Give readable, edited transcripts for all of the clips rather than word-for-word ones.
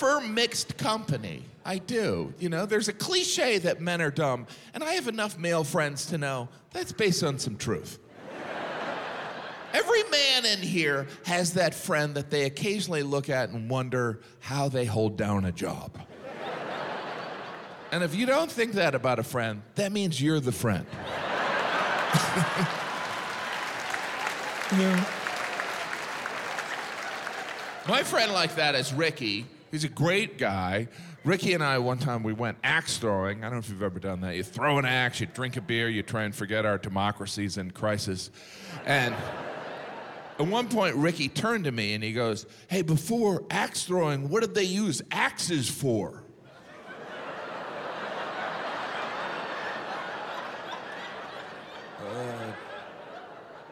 prefer mixed company. I do. You know, there's a cliche that men are dumb, and I have enough male friends to know that's based on some truth. Every man in here has that friend that they occasionally look at and wonder how they hold down a job. And if you don't think that about a friend, that means you're the friend. Yeah. My friend like that is Ricky. He's a great guy. Ricky and I, one time, we went axe throwing. I don't know if you've ever done that. You throw an axe, you drink a beer, you try and forget our democracy's in crisis. And at one point, Ricky turned to me and he goes, "Hey, before axe throwing, what did they use axes for?"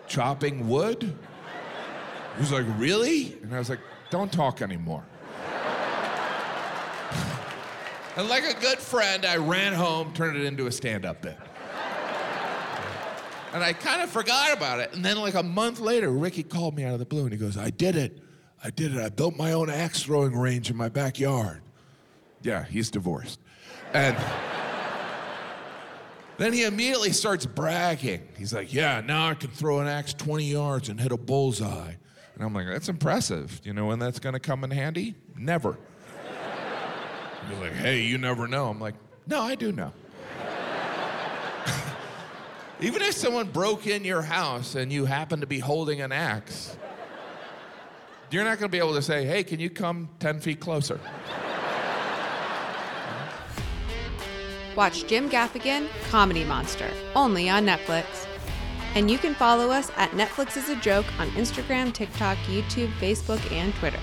Chopping wood? He was like, "Really?" And I was like, "Don't talk anymore." And like a good friend, I ran home, turned it into a stand-up bit. And I kind of forgot about it. And then like a month later, Ricky called me out of the blue and he goes, I did it. I built my own axe throwing range in my backyard. Yeah, he's divorced. And then he immediately starts bragging. He's like, "Yeah, now I can throw an axe 20 yards and hit a bullseye." And I'm like, "That's impressive. You know when that's gonna come in handy? Never." He's like, "Hey, you never know." I'm like, "No, I do know." Even if someone broke in your house and you happen to be holding an axe, you're not gonna be able to say, "Hey, can you come 10 feet closer?" Watch Jim Gaffigan, Comedy Monster, only on Netflix. And you can follow us at NetflixIsAJoke on Instagram, TikTok, YouTube, Facebook, and Twitter.